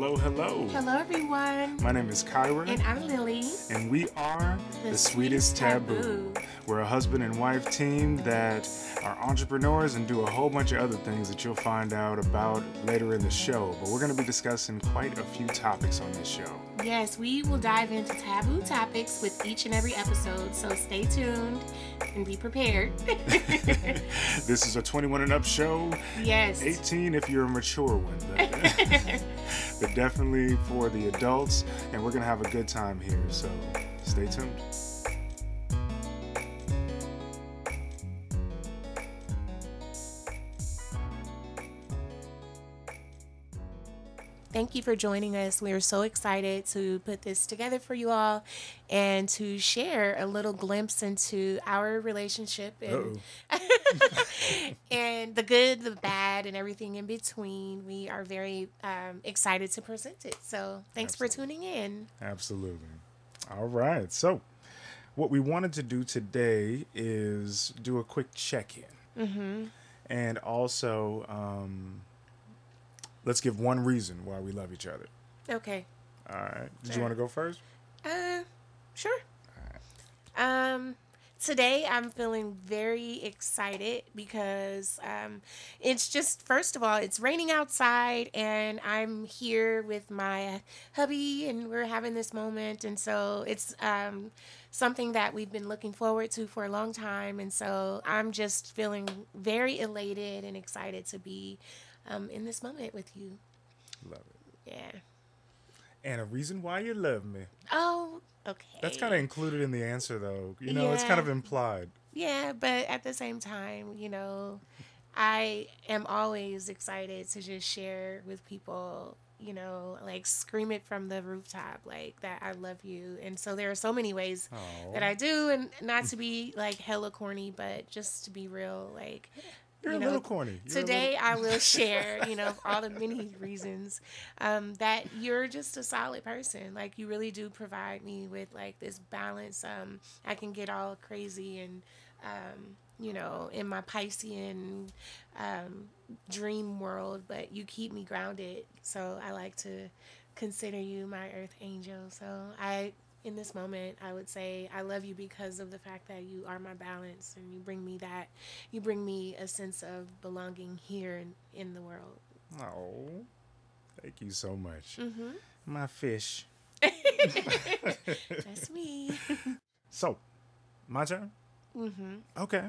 Hello, hello. Hello, everyone. My name is Kyra. And I'm Lily. And we are The Sweetest Taboo. We're a husband and wife team that are entrepreneurs and do a whole bunch of other things that you'll find out about later in the show. But we're going to be discussing quite a few topics on this show. Yes, we will dive into taboo topics with each and every episode. So stay tuned and be prepared. This is a 21 and up show. Yes. 18 if you're a mature one. But definitely for the adults, and we're going to have a good time here, so stay tuned. Thank you for joining us. We are so excited to put this together for you all and to share a little glimpse into our relationship and, and the good, the bad, and everything in between. We are very excited to present it. So thanks for tuning in. Absolutely. All right. So what we wanted to do today is do a quick check-in and also... let's give one reason why we love each other. Okay. All right. Did you want to go first? Sure. All right. Today I'm feeling very excited because it's just, first of all, it's raining outside and I'm here with my hubby and we're having this moment. And so it's something that we've been looking forward to for a long time. And so I'm just feeling very elated and excited to be in this moment with you. Love it. Yeah. And a reason why you love me. Oh, okay. That's kind of included in the answer, though. You know, it's kind of implied. Yeah, but at the same time, you know, I am always excited to just share with people, you know, like scream it from the rooftop, like that I love you. And so there are so many ways that I do, and not to be like hella corny, but just to be real, like... You're a little corny. Today I will share, you know, all the many reasons that you're just a solid person. Like, you really do provide me with, like, this balance. I can get all crazy and, you know, in my Piscean dream world, but you keep me grounded. So I like to consider you my earth angel. So in this moment, I would say I love you because of the fact that you are my balance and you bring me a sense of belonging here in the world. Oh, thank you so much. Mm-hmm. My fish. That's me. So, my turn? Mm-hmm. Okay.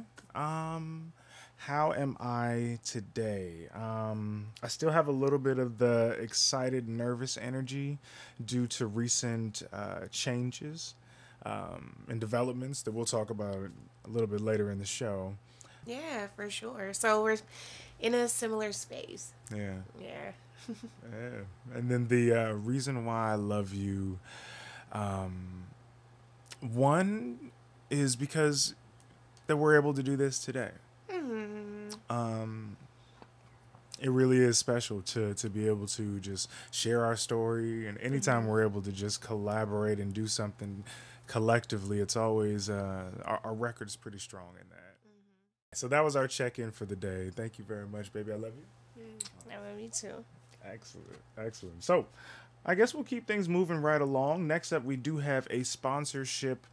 How am I today? I still have a little bit of the excited, nervous energy due to recent changes and developments that we'll talk about a little bit later in the show. Yeah, for sure. So we're in a similar space. Yeah. Yeah. Yeah. And then the reason why I love you, one is because that we're able to do this today. It really is special to be able to just share our story, and anytime we're able to just collaborate and do something collectively, it's always our record's pretty strong in that. So that was our check-in for the day. Thank you very much, baby. I love you. I love you too. Excellent. So I guess we'll keep things moving right along. Next up, we do have a sponsorship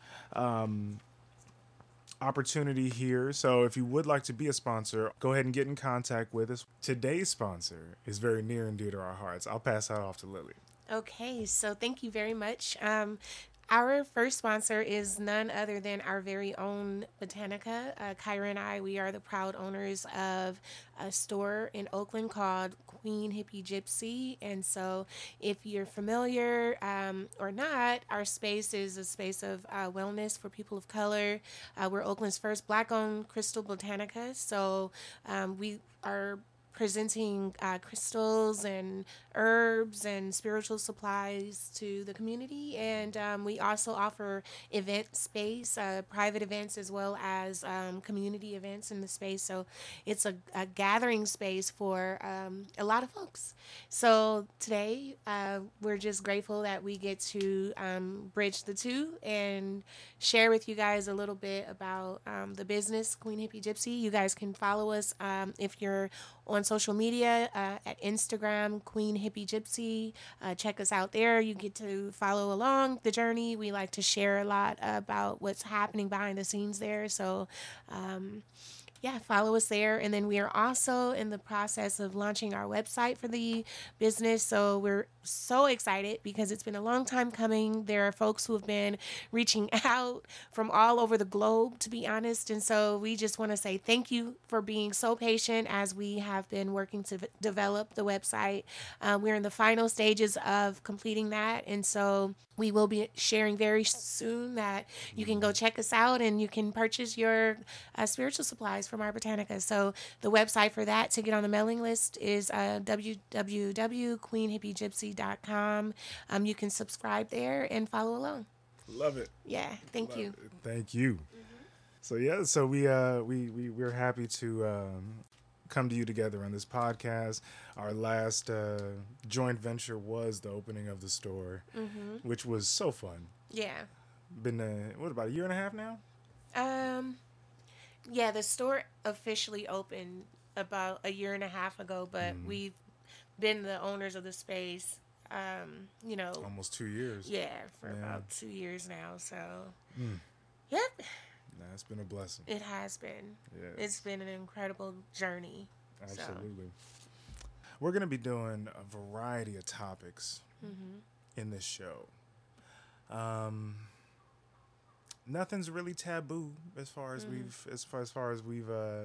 opportunity here. So if you would like to be a sponsor, go ahead and get in contact with us. Today's sponsor is very near and dear to our hearts. I'll pass that off to Lily. Okay, so thank you very much. Our first sponsor is none other than our very own Botanica. Kyra and I, we are the proud owners of a store in Oakland called Queen Hippie Gypsy. And so if you're familiar or not, our space is a space of wellness for people of color. We're Oakland's first Black-owned crystal Botanica. So we are presenting crystals and herbs and spiritual supplies to the community. And we also offer event space, private events as well as community events in the space. So it's a gathering space for a lot of folks. So today we're just grateful that we get to bridge the two and share with you guys a little bit about the business, Queen Hippie Gypsy. You guys can follow us if you're on social media at Instagram, Queen Hippie Gypsy. Check us out there. You get to follow along the journey. We like to share a lot about what's happening behind the scenes there. So, yeah, follow us there. And then we are also in the process of launching our website for the business. So we're so excited because it's been a long time coming. There are folks who have been reaching out from all over the globe, to be honest. And so we just want to say thank you for being so patient as we have been working to develop the website. We're in the final stages of completing that. And so we will be sharing very soon that you can go check us out and you can purchase your spiritual supplies from our Botanica. So the website for that to get on the mailing list is www.queenhippiegypsy.com. You can subscribe there and follow along. Love it. Yeah. Thank you. Thank you. Mm-hmm. So yeah, so we're happy to come to you together on this podcast. Our last joint venture was the opening of the store, mm-hmm. which was so fun. Yeah. Been about a year and a half now? Yeah, the store officially opened about a year and a half ago, but we've been the owners of the space, almost 2 years. Yeah, about 2 years now. So, yep. Nah, it's been a blessing. It has been. Yes. It's been an incredible journey. Absolutely. So. We're going to be doing a variety of topics in this show. Nothing's really taboo as far as we've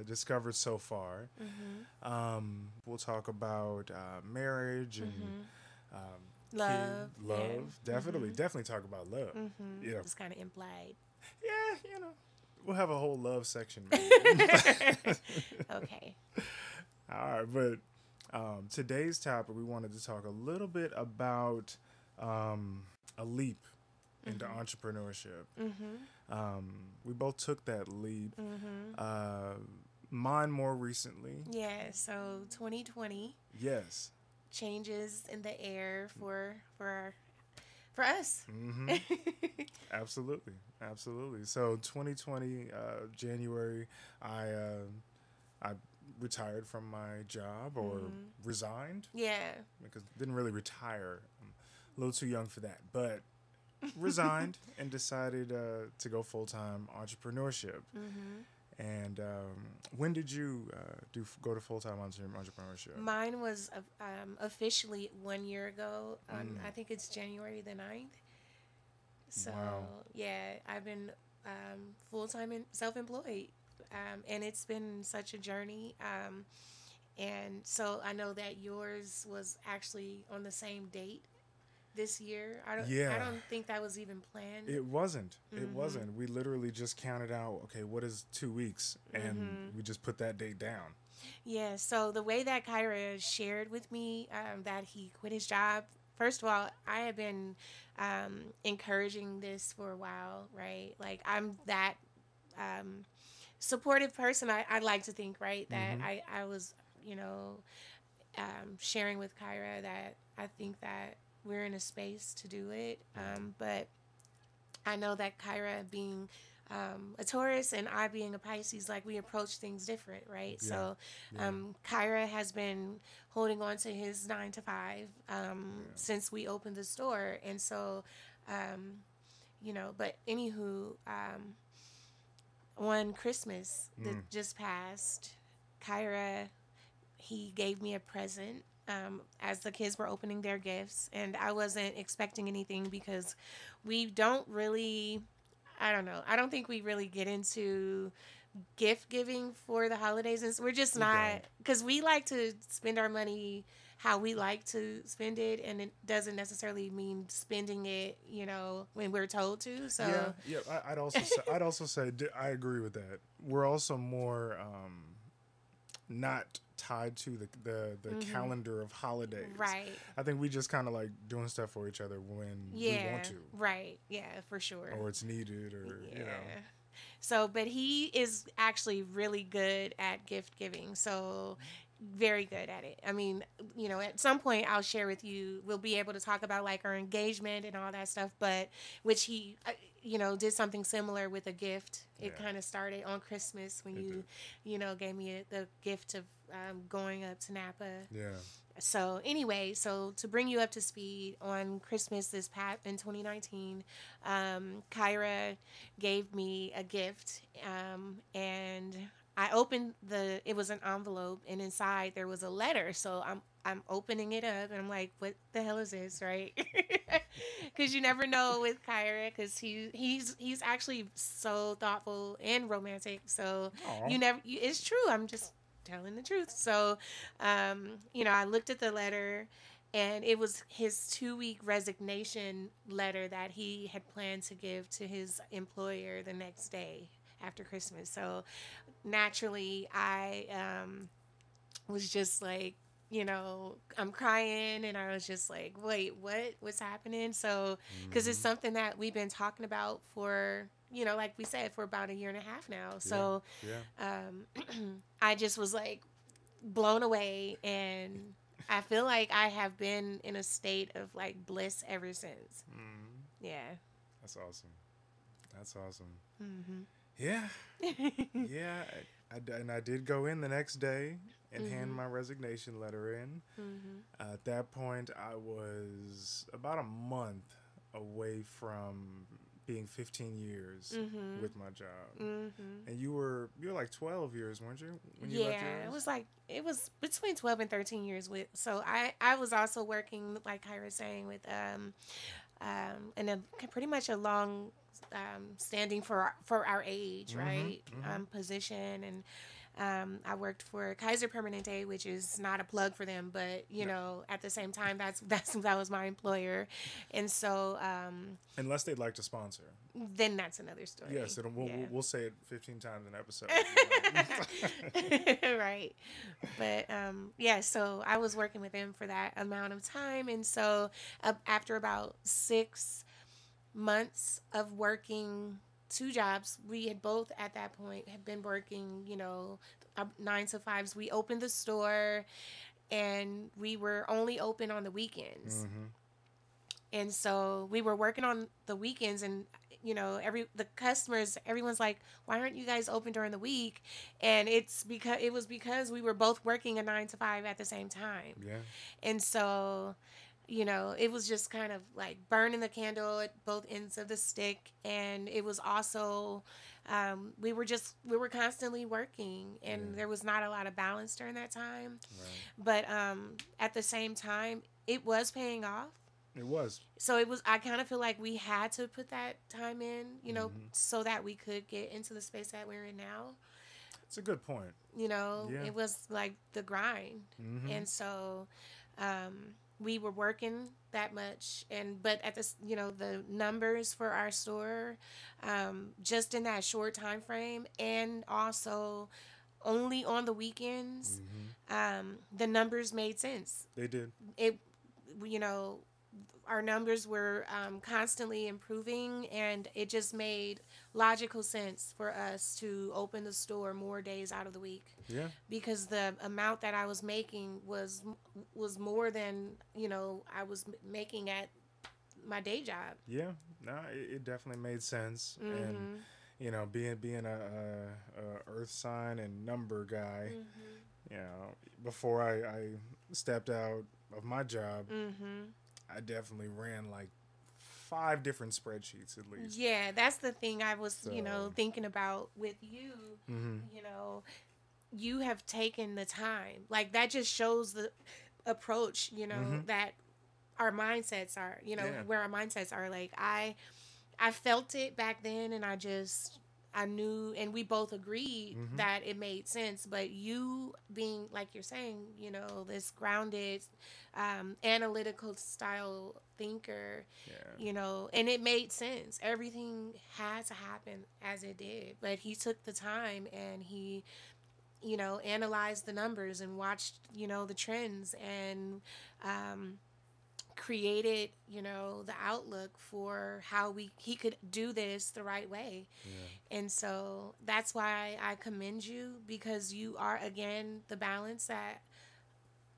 discovered so far. Mm-hmm. We'll talk about marriage and love. Yeah. Definitely talk about love. Mm-hmm. Yeah, it's kind of implied. Yeah, you know, we'll have a whole love section. Okay. All right, but today's topic, we wanted to talk a little bit about a leap into entrepreneurship. Mm-hmm. We both took that leap. Mm-hmm. Mine more recently. Yeah, so 2020. Yes. Changes in the air for us. Mm-hmm. Absolutely. So 2020, January, I retired from my job or resigned. Yeah. Because I didn't really retire. I'm a little too young for that, but resigned and decided to go full-time entrepreneurship. Mm-hmm. And when did you go to full-time entrepreneurship? Mine was officially 1 year ago. I think it's January the 9th. So, wow. Yeah, I've been full-time and self-employed. And it's been such a journey. And so I know that yours was actually on the same date. This year, I don't think that was even planned. It wasn't. Mm-hmm. It wasn't. We literally just counted out, okay, what is 2 weeks? And we just put that date down. Yeah, so the way that Kyra shared with me that he quit his job, first of all, I have been encouraging this for a while, right? Like, I'm that supportive person, I like to think, right? That I was, sharing with Kyra that I think that we're in a space to do it. But I know that Kyra being a Taurus and I being a Pisces, like we approach things different, right? Yeah. So Kyra has been holding on to his 9 to 5 since we opened the store. And so, but anywho, on Christmas that just passed, Kyra, he gave me a present. As the kids were opening their gifts, and I wasn't expecting anything because we don't really, I don't think we really get into gift giving for the holidays. And we're just not, because we like to spend our money how we like to spend it, and it doesn't necessarily mean spending it, when we're told to. So yeah. I'd also say I agree with that. We're also more not tied to the calendar of holidays. Right. I think we just kind of like doing stuff for each other when we want to. Right. Yeah, for sure. Or it's needed or, So, but he is actually really good at gift giving. So, very good at it. I mean, at some point I'll share with you, we'll be able to talk about like our engagement and all that stuff, but which he you know, did something similar with a gift. It kind of started on Christmas when you know, gave me the gift of going up to Napa. Yeah. So anyway, so to bring you up to speed, on Christmas this past in 2019, Kyra gave me a gift, and I opened it was an envelope, and inside there was a letter. So I'm opening it up, and I'm like, what the hell is this, right? Because you never know with Kyra, because he's actually so thoughtful and romantic. So it's true. I'm just telling the truth. So, you know, I looked at the letter, and it was his 2-week resignation letter that he had planned to give to his employer the next day after Christmas. So naturally, I was just like, you know, I'm crying, and I was just like, wait, what's happening? So, because it's something that we've been talking about for, you know, like we said, for about a year and a half now. So I just was like blown away, and I feel like I have been in a state of like bliss ever since. Yeah. That's awesome. That's awesome. Mm-hmm. Yeah. Yeah. And I did go in the next day and hand my resignation letter in. At that point, I was about a month away from being 15 years with my job. And you were like 12 years, weren't you? When you left yours? It was like, it was between 12 and 13 years. So I was also working, like Kyra was saying, with pretty much a long standing for our age, right? Position, and I worked for Kaiser Permanente, which is not a plug for them, but you know, at the same time, that was my employer, and so unless they'd like to sponsor, then that's another story. Yes, and we'll say it 15 times an episode, right? But so I was working with them for that amount of time, and so after about 6 months of working 2 jobs, we had both at that point had been working, you know, 9 to 5s. We opened the store, and we were only open on the weekends, and so we were working on the weekends, and you know, everyone's like, why aren't you guys open during the week? And it was because we were both working a 9 to 5 at the same time. Yeah. And so, you know, it was just kind of like burning the candle at both ends of the stick. And it was also, we were constantly working, and there was not a lot of balance during that time. Right. But at the same time, it was paying off. It was. So I kind of feel like we had to put that time in, you know, so that we could get into the space that we're in now. It's a good point. You know, it was like the grind. And so, we were working that much, but at this, you know, the numbers for our store, just in that short time frame, and also only on the weekends, the numbers made sense. They did. It, you know, our numbers were constantly improving, and it just made logical sense for us to open the store more days out of the week. Yeah. Because the amount that I was making was more than, you know, I was making at my day job. Yeah. No, it definitely made sense. And, you know, being a earth sign and number guy, you know, before I stepped out of my job, I definitely ran like 5 different spreadsheets at least. Yeah, that's the thing I was, you know, thinking about with you. You know, you have taken the time. Like, that just shows the approach, you know, that our mindsets are, you know, where our mindsets are. Like, I felt it back then, and I knew, and we both agreed that it made sense. But you being, like you're saying, you know, this grounded, analytical style thinker, you know, and it made sense. Everything had to happen as it did. But he took the time, and he, you know, analyzed the numbers and watched, you know, the trends, and created, you know, the outlook for how he could do this the right way. And so that's why I commend you, because you are, again, the balance that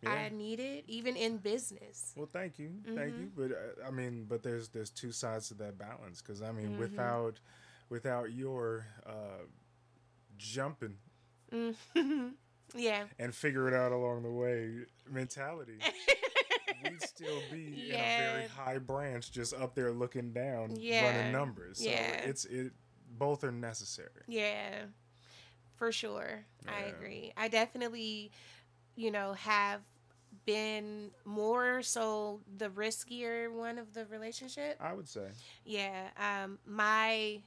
I needed, even in business. Well, thank you. Mm-hmm. Thank you. But I mean, but there's two sides to that balance, because I mean, mm-hmm. without your jumping. Mm-hmm. Yeah. And figure it out along the way mentality. We'd still be in a very high branch, just up there looking down, running numbers. So it's both are necessary. Yeah. For sure. Yeah. I agree. I definitely, have been more so the riskier one of the relationship, I would say. Yeah. My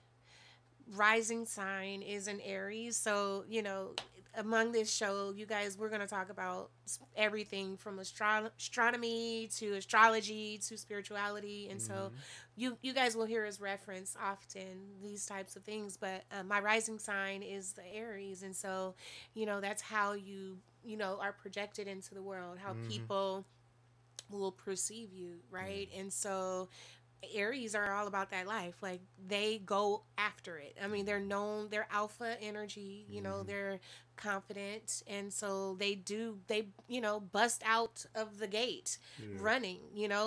rising sign is an Aries. So, among this show, you guys, we're going to talk about everything from astronomy to astrology to spirituality. And so you guys will hear us reference often these types of things. But my rising sign is the Aries. And so, that's how you, are projected into the world, how people will perceive you. Right. Mm-hmm. And so Aries are all about that life. Like, they go after it. I mean, they're known, they're alpha energy, they're confident. And so they bust out of the gate running,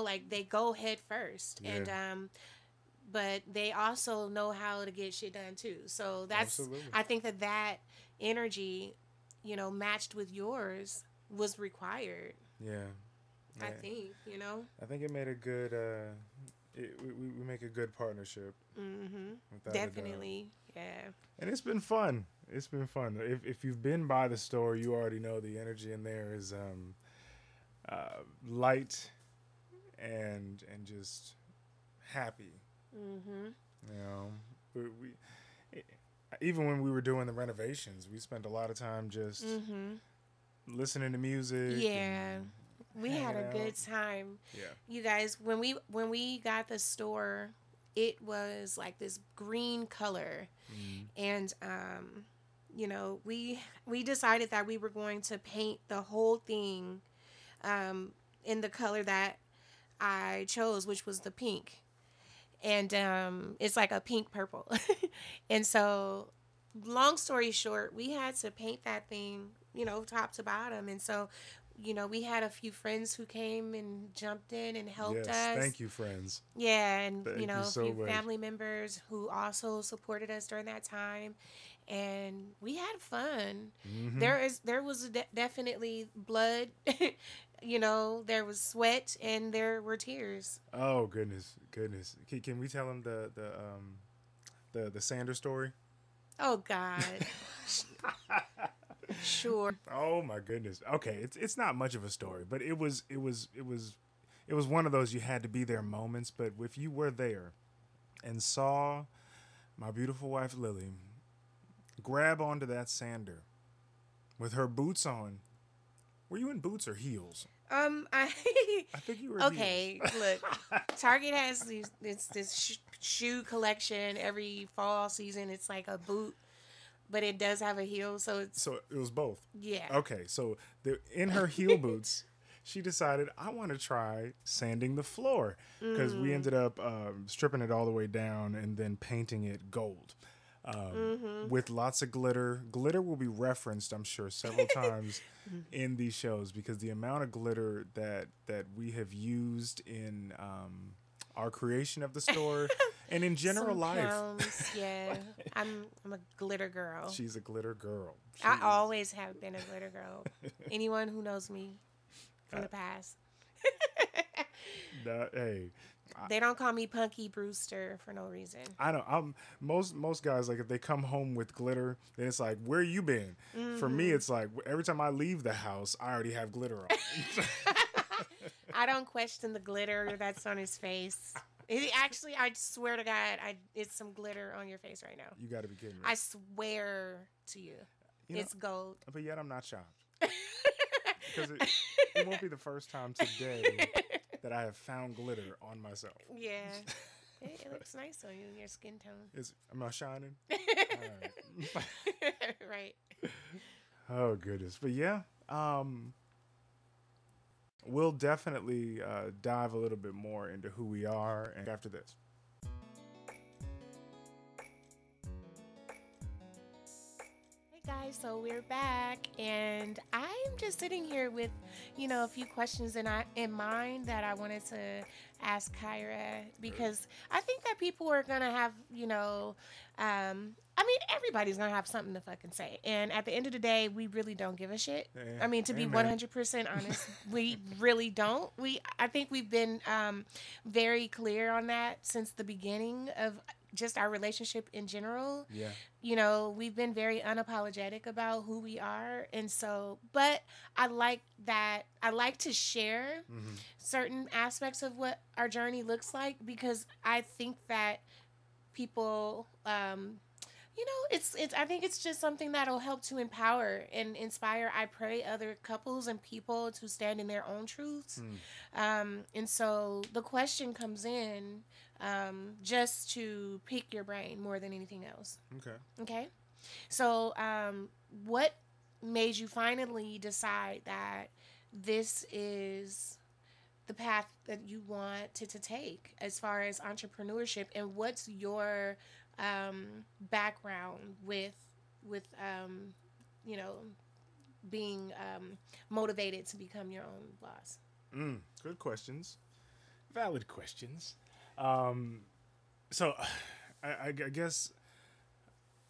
like they go head first. Yeah. And, but they also know how to get shit done too. So that's, absolutely. I think that energy, matched with yours was required. Yeah. Yeah. I think, I think it made a good, we make a good partnership. Mm-hmm. Definitely. Yeah. And it's been fun. It's been fun. If you've been by the store, you already know the energy in there is light and just happy. Mm-hmm. We even when we were doing the renovations, we spent a lot of time just listening to music. Yeah. And, we had a good time. Yeah. You guys, when we got the store, it was like this green color. Mm-hmm. And we decided that we were going to paint the whole thing in the color that I chose, which was the pink. And it's like a pink purple. And so, long story short, we had to paint that thing, top to bottom. And so we had a few friends who came and jumped in and helped us. Thank you, friends. Yeah, and a few family members who also supported us during that time, and we had fun. Mm-hmm. There was definitely blood, there was sweat, and there were tears. Oh goodness! Can we tell them the Sander story? Oh God. Sure. Oh my goodness. Okay, it's not much of a story, but it was one of those you had to be there moments. But if you were there and saw my beautiful wife Lily grab onto that sander with her boots on, were you in boots or heels? I think you were. Okay, look, Target has this shoe collection every fall season. It's like a boot. But it does have a heel, so it's... So it was both? Yeah. Okay, so in her heel boots, she decided, I want to try sanding the floor. Because we ended up stripping it all the way down and then painting it gold. With lots of glitter. Glitter will be referenced, I'm sure, several times in these shows. Because the amount of glitter that we have used in our creation of the store... And in general, life. Yeah, I'm a glitter girl. She's a glitter girl. I always have been a glitter girl. Anyone who knows me from the past. They don't call me Punky Brewster for no reason. I don't. Most guys, like, if they come home with glitter, then it's like, where you been? Mm-hmm. For me, it's like every time I leave the house, I already have glitter on. I don't question the glitter that's on his face. Actually, I swear to God, it's some glitter on your face right now. You got to be kidding me. I swear to you. It's gold. But yet I'm not shocked. Because it won't be the first time today that I have found glitter on myself. Yeah. It looks nice on you, your skin tone. Am I shining? All right. Right. Oh, goodness. But yeah, we'll definitely dive a little bit more into who we are after this. Hey guys, so we're back, and I'm just sitting here with, you know, a few questions in mind that I wanted to ask Kyra, because I think that people are going to have, you know, I mean, everybody's going to have something to fucking say, and at the end of the day, we really don't give a shit. I mean, to be 100% honest, we really don't. I think we've been very clear on that since the beginning of just our relationship in general. Yeah. You know, we've been very unapologetic about who we are. And so, but I like that. I like to share certain aspects of what our journey looks like, because I think that people, you know, it's, I think it's just something that'll help to empower and inspire, I pray, other couples and people to stand in their own truths. And so the question comes in, just to pick your brain more than anything else. Okay. So, what made you finally decide that this is the path that you wanted to take as far as entrepreneurship, and what's your, background with, you know, being, motivated to become your own boss? Good questions. Valid questions. So I guess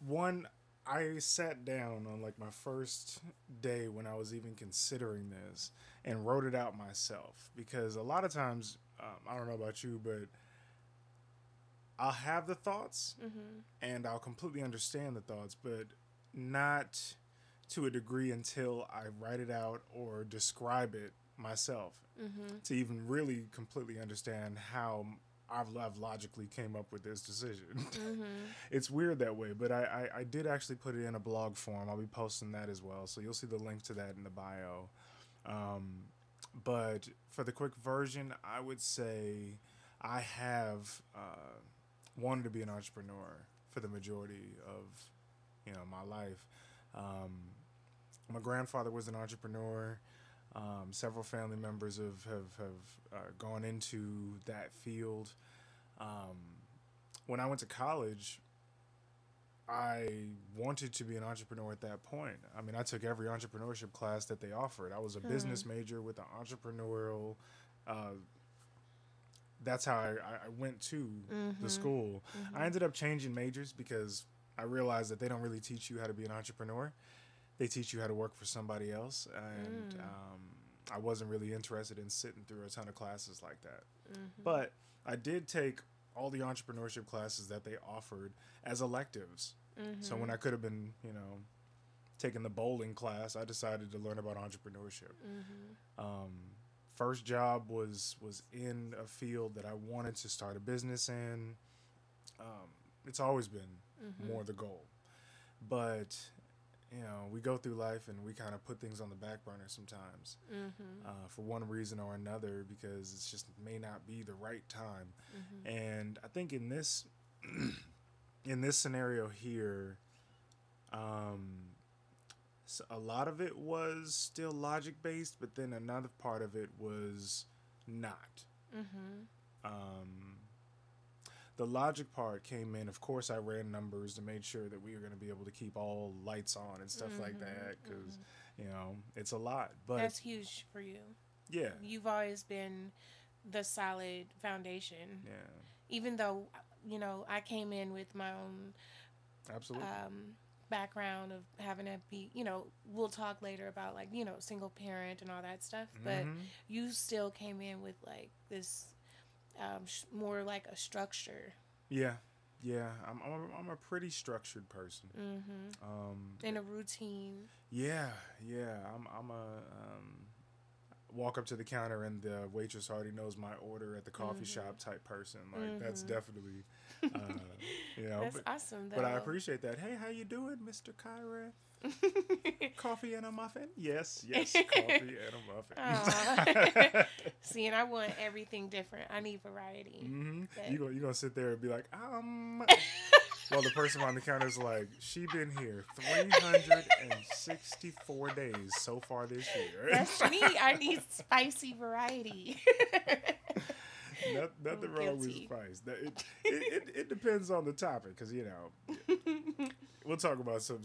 one, I sat down on like my first day when I was even considering this and wrote it out myself, because a lot of times, I don't know about you, but I'll have the thoughts and I'll completely understand the thoughts, but not to a degree until I write it out or describe it myself to even really completely understand how I've logically came up with this decision. It's weird that way, but I did actually put it in a blog form. I'll be posting that as well, so you'll see the link to that in the bio. But for the quick version, I would say I have wanted to be an entrepreneur for the majority of, you know, my life. My grandfather was an entrepreneur. Several family members have gone into that field. When I went to college, I wanted to be an entrepreneur at that point. I mean, I took every entrepreneurship class that they offered. I was a business major with an entrepreneurial. That's how I went to the school. I ended up changing majors because I realized that they don't really teach you how to be an entrepreneur. They teach you how to work for somebody else, and I wasn't really interested in sitting through a ton of classes like that. But I did take all the entrepreneurship classes that they offered as electives. So when I could have been, you know, taking the bowling class, I decided to learn about entrepreneurship. First job was in a field that I wanted to start a business in. It's always been more the goal, but you know, we go through life and we kind of put things on the back burner sometimes for one reason or another, because it's just may not be the right time. And I think in this in this scenario here, so a lot of it was still logic-based, but then another part of it was not. The logic part came in. Of course, I ran numbers to make sure that we were going to be able to keep all lights on and stuff like that, because, you know, it's a lot. But that's huge for you. Yeah. You've always been the solid foundation. Yeah. Even though, you know, I came in with my own background of having to be, you know, we'll talk later about, like, you know, single parent and all that stuff. But you still came in with, like, this more like a structure. Yeah. I'm a pretty structured person. In a routine. Yeah. I'm a walk up to the counter and the waitress already knows my order at the coffee shop type person. Like that's definitely, you know. That's awesome, though. But I appreciate that. Hey, how you doing, Mr. Kyra? Coffee and a muffin? Yes, coffee and a muffin. See, and I want everything different. I need variety. You're going to sit there and be like, well, the person on the counter is like, she been here 364 days so far this year. That's me. I need spicy variety. Nothing wrong with spice. It depends on the topic, because, you know, We'll talk about some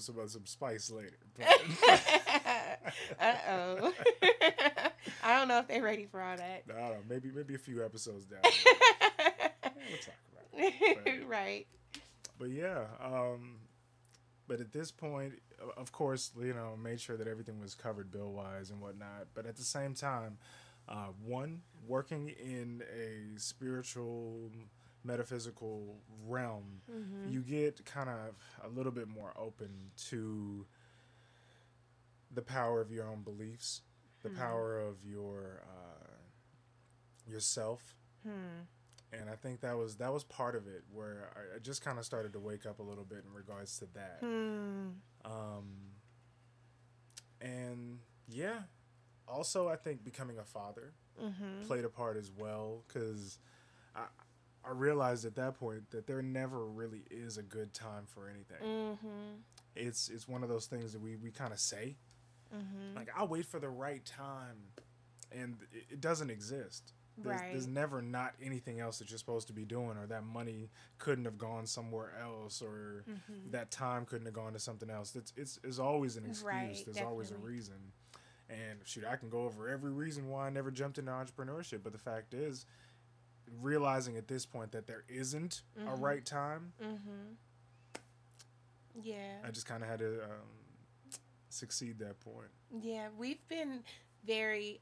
spice later. Uh-oh. I don't know if they're ready for all that. I don't know. Maybe a few episodes down. We'll talk about it. But, right. But yeah, but at this point, of course, you know, made sure that everything was covered bill-wise and whatnot. But at the same time, one, working in a spiritual, metaphysical realm, mm-hmm. you get kind of a little bit more open to the power of your own beliefs, the mm-hmm. power of your yourself. Mm-hmm. And I think that was part of it, where I just kind of started to wake up a little bit in regards to that. Mm. And yeah, also I think becoming a father mm-hmm. played a part as well, because I realized at that point that there never really is a good time for anything. Mm-hmm. It's one of those things that we kind of say, mm-hmm. like, I'll wait for the right time, and it doesn't exist. There's never not anything else that you're supposed to be doing, or that money couldn't have gone somewhere else, or mm-hmm. that time couldn't have gone to something else. It's always an excuse. Right, there's definitely always a reason. And shoot, I can go over every reason why I never jumped into entrepreneurship. But the fact is, realizing at this point that there isn't mm-hmm. a right time. Mm-hmm. Yeah. I just kind of had to succeed that point. Yeah, we've been very...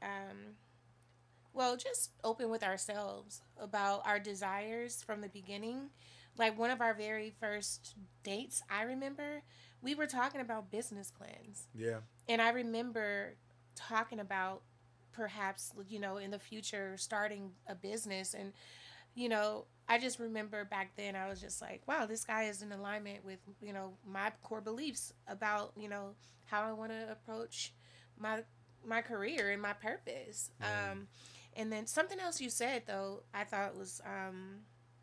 well, just open with ourselves about our desires from the beginning. Like, one of our very first dates, I remember, we were talking about business plans. Yeah. And I remember talking about perhaps, you know, in the future starting a business. And, you know, I just remember back then I was just like, wow, this guy is in alignment with, you know, my core beliefs about, you know, how I want to approach my career and my purpose. Yeah. And then something else you said, though, I thought was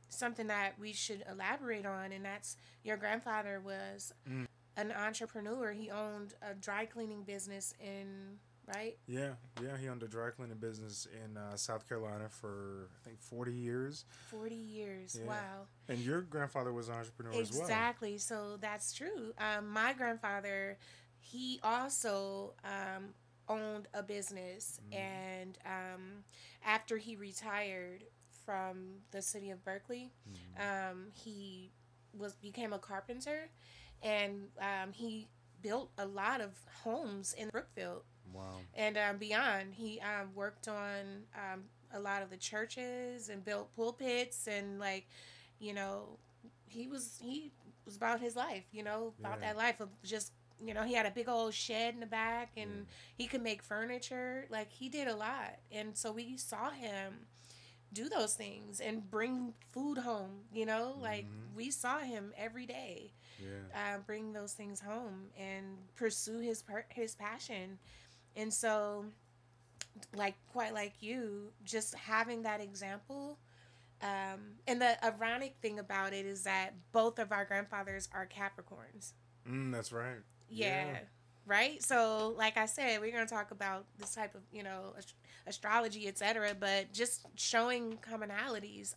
something that we should elaborate on, and that's your grandfather was an entrepreneur. He owned a dry cleaning business in, right? Yeah, he owned a dry cleaning business in South Carolina for, I think, 40 years. 40 years, yeah. Wow. And your grandfather was an entrepreneur as well. Exactly, so that's true. My grandfather, he also... owned a business, and after he retired from the city of Berkeley, mm-hmm. He became a carpenter, and he built a lot of homes in Brookfield. Wow. And beyond. He worked on a lot of the churches and built pulpits, and, like, you know, he was about his life, you know, about that life of just, you know, he had a big old shed in the back, and he could make furniture. Like, he did a lot. And so we saw him do those things and bring food home, you know? Like, we saw him every day bring those things home and pursue his passion. And so, like, quite like you, just having that example. And the ironic thing about it is that both of our grandfathers are Capricorns. That's right. Yeah. Right? So, like I said, we're going to talk about this type of, you know, astrology, etc., but just showing commonalities.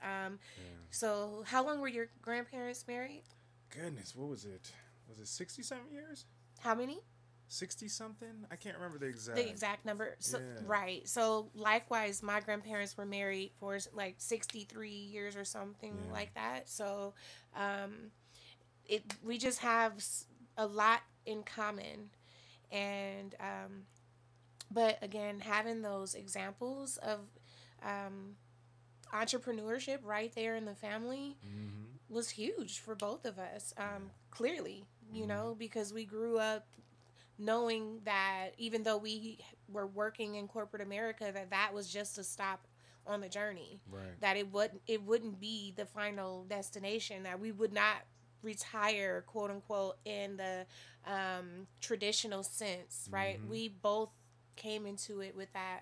So, how long were your grandparents married? Goodness, what was it? Was it 60-something years? How many? 60-something? I can't remember the exact number. So, yeah. Right. So, likewise, my grandparents were married for, like, 63 years or something like that. So, we just have a lot in common, and but again, having those examples of entrepreneurship right there in the family was huge for both of us, clearly, you know, because we grew up knowing that even though we were working in corporate America, that was just a stop on the journey, right? That it wouldn't be the final destination, that we would not retire, quote unquote, in the traditional sense, right? We both came into it with that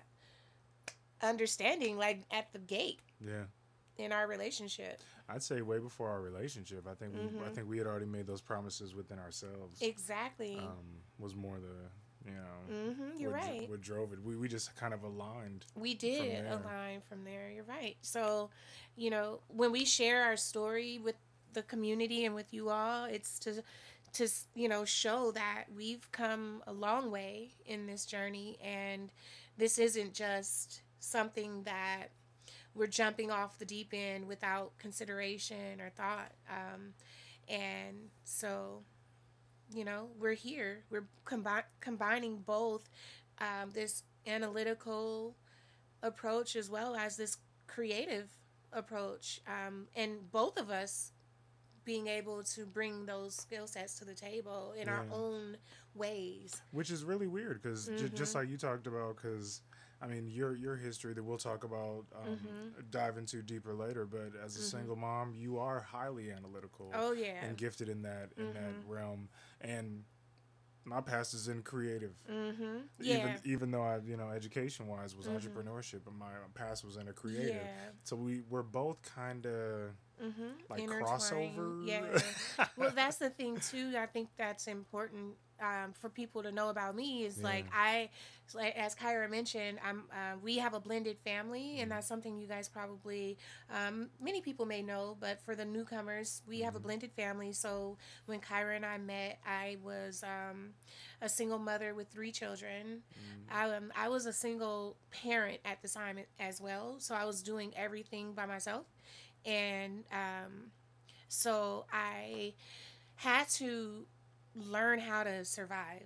understanding, like, at the gate. Yeah. In our relationship, I'd say way before our relationship, I think we had already made those promises within ourselves. Exactly. Was more the, you know, you're right. What drove it? We just kind of aligned. We did align from there. You're right. So, you know, when we share our story with the community and with you all, it's to to, you know, show that we've come a long way in this journey, and this isn't just something that we're jumping off the deep end without consideration or thought. And so, you know, we're here. We're combining both this analytical approach as well as this creative approach, and both of us being able to bring those skill sets to the table in our own ways. Which is really weird because just like you talked about, because, I mean, your history that we'll talk about, dive into deeper later, but as a single mom, you are highly analytical and gifted in that realm. And my past is in creative. Even though I, you know, education-wise was entrepreneurship, but my past was in a creative. So we're both kind of like crossover. Well, that's the thing too. I think that's important for people to know about me is like as Kyra mentioned, we have a blended family, and that's something you guys probably many people may know, but for the newcomers, we have a blended family. So when Kyra and I met, I was a single mother with 3 children. I was a single parent at the time as well, so I was doing everything by myself, and so I had to learn how to survive.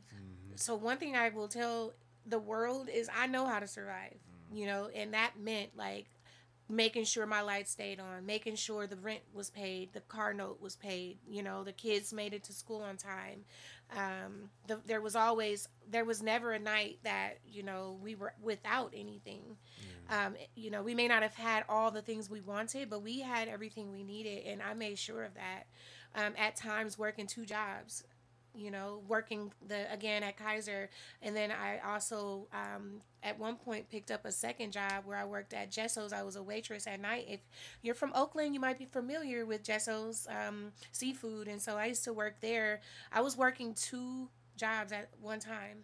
So one thing I will tell the world is I know how to survive, you know, and that meant like making sure my lights stayed on, making sure the rent was paid, the car note was paid, you know, the kids made it to school on time. There was never a night that, you know, we were without anything. You know, we may not have had all the things we wanted, but we had everything we needed, and I made sure of that. At times working 2 jobs, you know, working again at Kaiser, and then I also at one point picked up a second job where I worked at Jesso's. I was a waitress at night. If you're from Oakland, you might be familiar with Jesso's seafood, and so I used to work there. I was working 2 jobs at one time,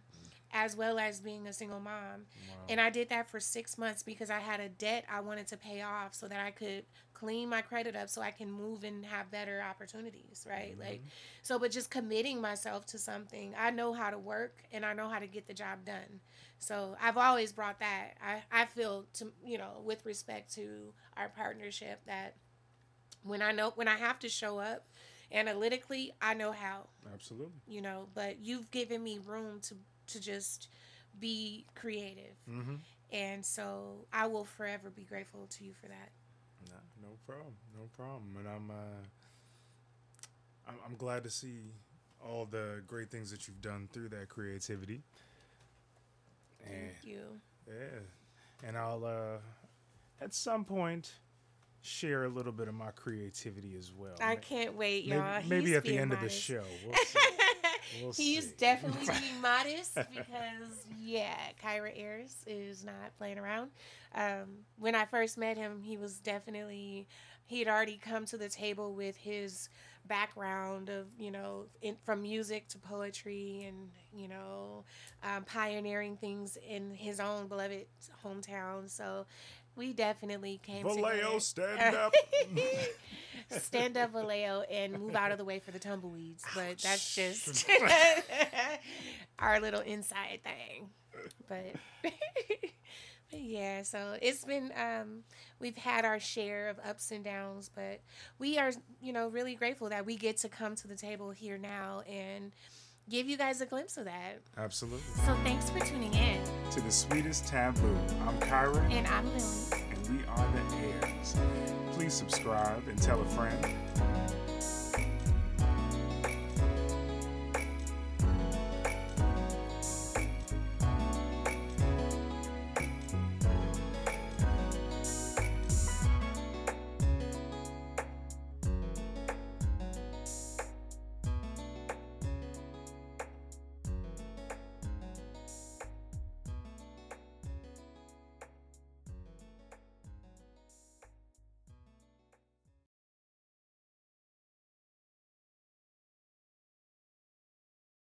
as well as being a single mom. And I did that for 6 months because I had a debt I wanted to pay off so that I could clean my credit up so I can move and have better opportunities, right? Like, so, but just committing myself to something. I know how to work, and I know how to get the job done. So I've always brought that. I feel, to, you know, with respect to our partnership, that when I have to show up analytically, I know how. Absolutely. You know, but you've given me room to just be creative. And so I will forever be grateful to you for that. No problem. And I'm glad to see all the great things that you've done through that creativity. Thank you. Yeah. And I'll at some point share a little bit of my creativity as well. I can't wait, y'all. Maybe at the end of the show. We'll see. He's definitely being modest because, Kyra Ayers is not playing around. When I first met him, he had already come to the table with his background of, you know, from music to poetry and, you know, pioneering things in his own beloved hometown. So we definitely came together. Vallejo, stand up. Stand up, Vallejo, and move out of the way for the tumbleweeds. But that's just our little inside thing. But, but yeah, so it's been, we've had our share of ups and downs, but we are, you know, really grateful that we get to come to the table here now and give you guys a glimpse of that. Absolutely. So thanks for tuning in to The Sweetest Taboo. I'm Kyra. And I'm Lily. And we are the Ayers. Please subscribe and tell a friend.